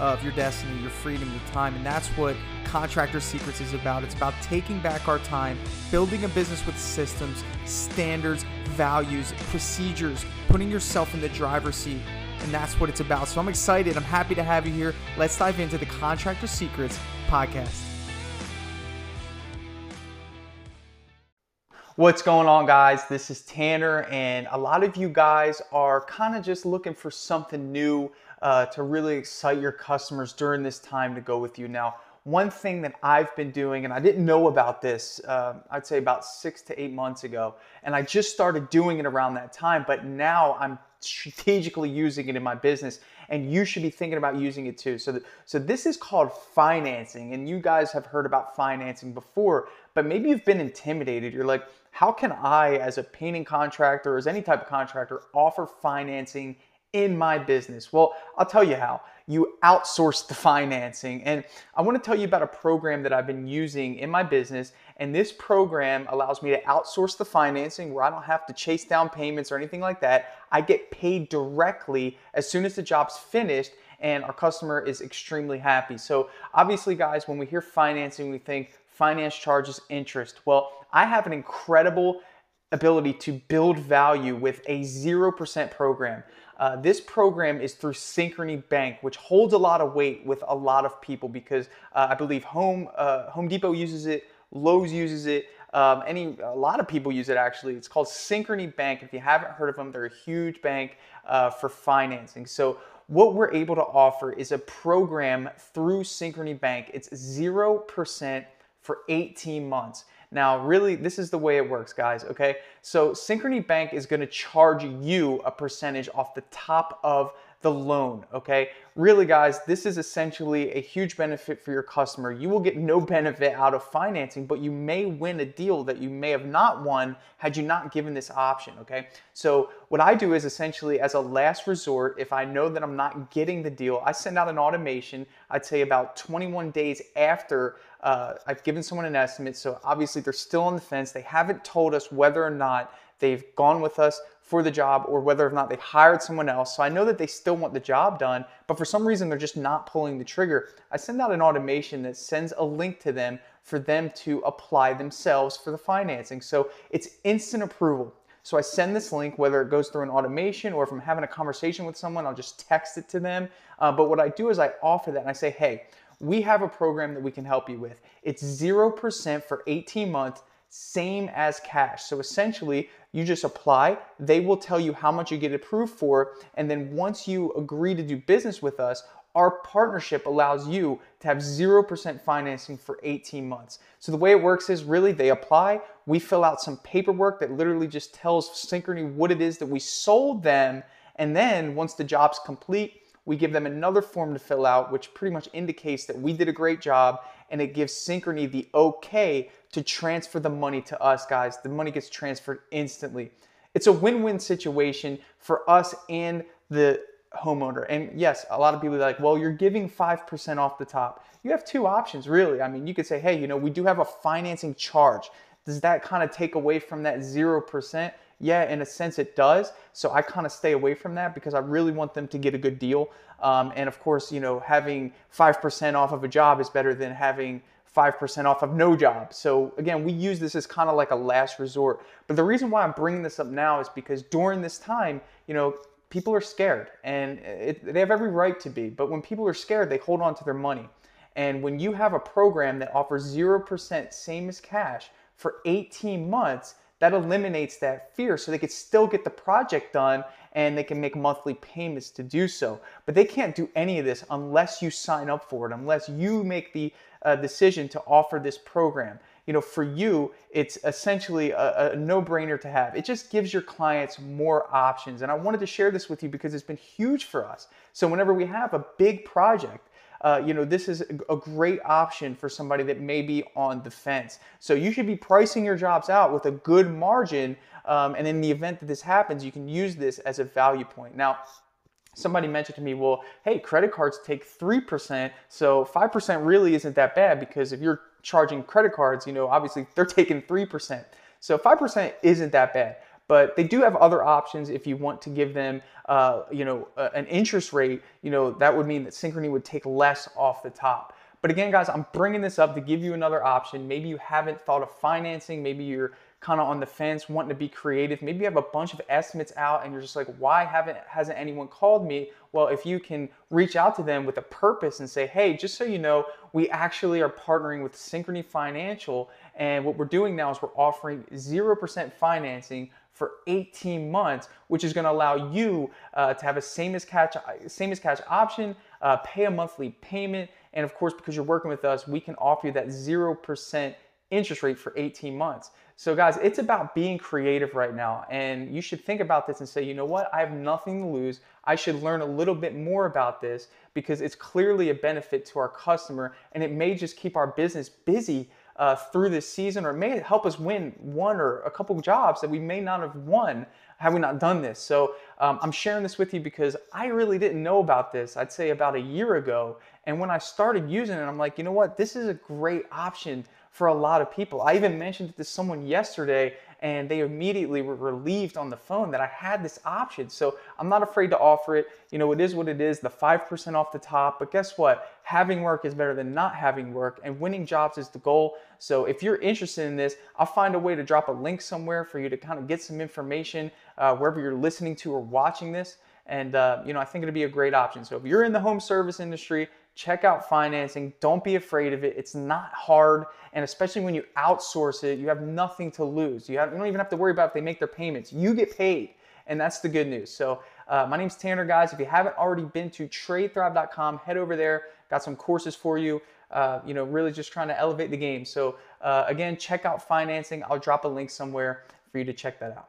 of your destiny, your freedom, your time, and that's what Contractor Secrets is about. It's about taking back our time, building a business with systems, standards, values, procedures, putting yourself in the driver's seat, and that's what it's about. So I'm excited. I'm happy to have you here. Let's dive into the Contractor Secrets podcast. What's going on, guys? This is Tanner, and a lot of you guys are kind of just looking for something new to really excite your customers during this time to go with you. Now, one thing that I've been doing, and I didn't know about this, I'd say about 6 to 8 months ago, and I just started doing it around that time, but now I'm strategically using it in my business, and you should be thinking about using it too. So this is called financing, and you guys have heard about financing before, but maybe you've been intimidated. You're like, how can I, as a painting contractor, or as any type of contractor, offer financing in my business? Well, I'll tell you how. You outsource the financing. And I want to tell you about a program that I've been using in my business. And this program allows me to outsource the financing where I don't have to chase down payments or anything like that. I get paid directly as soon as the job's finished, and our customer is extremely happy. So obviously, guys, when we hear financing, we think finance charges interest. Well, I have an incredible ability to build value with a 0% program. This program is through Synchrony Bank, which holds a lot of weight with a lot of people because I believe Home Depot uses it, Lowe's uses it, a lot of people use it actually. It's called Synchrony Bank. If you haven't heard of them, they're a huge bank for financing. So what we're able to offer is a program through Synchrony Bank. It's 0% for 18 months. Now, really, this is the way it works, guys, okay? So Synchrony Bank is gonna charge you a percentage off the top of the loan, okay? Really, guys, this is essentially a huge benefit for your customer. You will get no benefit out of financing, but you may win a deal that you may have not won had you not given this option, okay? So what I do is essentially, as a last resort, if I know that I'm not getting the deal, I send out an automation, I'd say about 21 days after I've given someone an estimate. So obviously they're still on the fence. They haven't told us whether or not they've gone with us for the job or whether or not they've hired someone else. So I know that they still want the job done, but for some reason they're just not pulling the trigger. I send out an automation that sends a link to them for them to apply themselves for the financing. So it's instant approval. So I send this link, whether it goes through an automation or if I'm having a conversation with someone, I'll just text it to them. But what I do is I offer that and I say, hey, we have a program that we can help you with. It's 0% for 18 months, same as cash. So essentially, you just apply, they will tell you how much you get approved for, and then once you agree to do business with us, our partnership allows you to have 0% financing for 18 months. So the way it works is really they apply, we fill out some paperwork that literally just tells Synchrony what it is that we sold them, and then once the job's complete, we give them another form to fill out, which pretty much indicates that we did a great job, and it gives Synchrony the okay to transfer the money to us, guys. The money gets transferred instantly. It's a win-win situation for us and the homeowner. And yes, a lot of people are like, well, you're giving 5% off the top. You have two options, really. I mean, you could say, hey, you know, we do have a financing charge. Does that kind of take away from that 0%? Yeah, in a sense it does. So I kind of stay away from that because I really want them to get a good deal. And of course, you know, having 5% off of a job is better than having 5% off of no job. So again, we use this as kind of like a last resort. But the reason why I'm bringing this up now is because during this time, you know, people are scared and they have every right to be. But when people are scared, they hold on to their money. And when you have a program that offers 0% same as cash for 18 months, that eliminates that fear so they could still get the project done and they can make monthly payments to do so. But they can't do any of this unless you sign up for it, unless you make the decision to offer this program. You know, for you, it's essentially a no-brainer to have. It just gives your clients more options. And I wanted to share this with you because it's been huge for us. So whenever we have a big project, you know, this is a great option for somebody that may be on the fence. So you should be pricing your jobs out with a good margin, and in the event that this happens, you can use this as a value point. Now, Somebody mentioned to me, well, hey, credit cards take 3%, so 5% really isn't that bad, because if you're charging credit cards, you know, obviously they're taking 3%. So 5% isn't that bad. But they do have other options if you want to give them, an interest rate. You know, that would mean that Synchrony would take less off the top. But again, guys, I'm bringing this up to give you another option. Maybe you haven't thought of financing. Maybe you're kind of on the fence, wanting to be creative. Maybe you have a bunch of estimates out and you're just like, why hasn't anyone called me? Well, if you can reach out to them with a purpose and say, hey, just so you know, we actually are partnering with Synchrony Financial. And what we're doing now is we're offering 0% financing for 18 months, which is gonna allow you to have a same as cash option, pay a monthly payment. And of course, because you're working with us, we can offer you that 0% interest rate for 18 months. So guys, it's about being creative right now. And you should think about this and say, you know what? I have nothing to lose. I should learn a little bit more about this, because it's clearly a benefit to our customer, and it may just keep our business busy through this season, or it may help us win one or a couple of jobs that we may not have won had we not done this. So I'm sharing this with you because I really didn't know about this, I'd say about a year ago. And when I started using it, I'm like, you know what? This is a great option for a lot of people. I even mentioned it to someone yesterday, and they immediately were relieved on the phone that I had this option. So I'm not afraid to offer it. You know, it is what it is, the 5% off the top. But guess what? Having work is better than not having work, and winning jobs is the goal. So if you're interested in this, I'll find a way to drop a link somewhere for you to kind of get some information wherever you're listening to or watching this. And, I think it'll be a great option. So if you're in the home service industry, check out financing. Don't be afraid of it. It's not hard. And especially when you outsource it, you have nothing to lose. You don't even have to worry about if they make their payments. You get paid. And that's the good news. So my name's Tanner, guys. If you haven't already been to TradeThrive.com, head over there. Got some courses for you. Really just trying to elevate the game. So again, check out financing. I'll drop a link somewhere for you to check that out.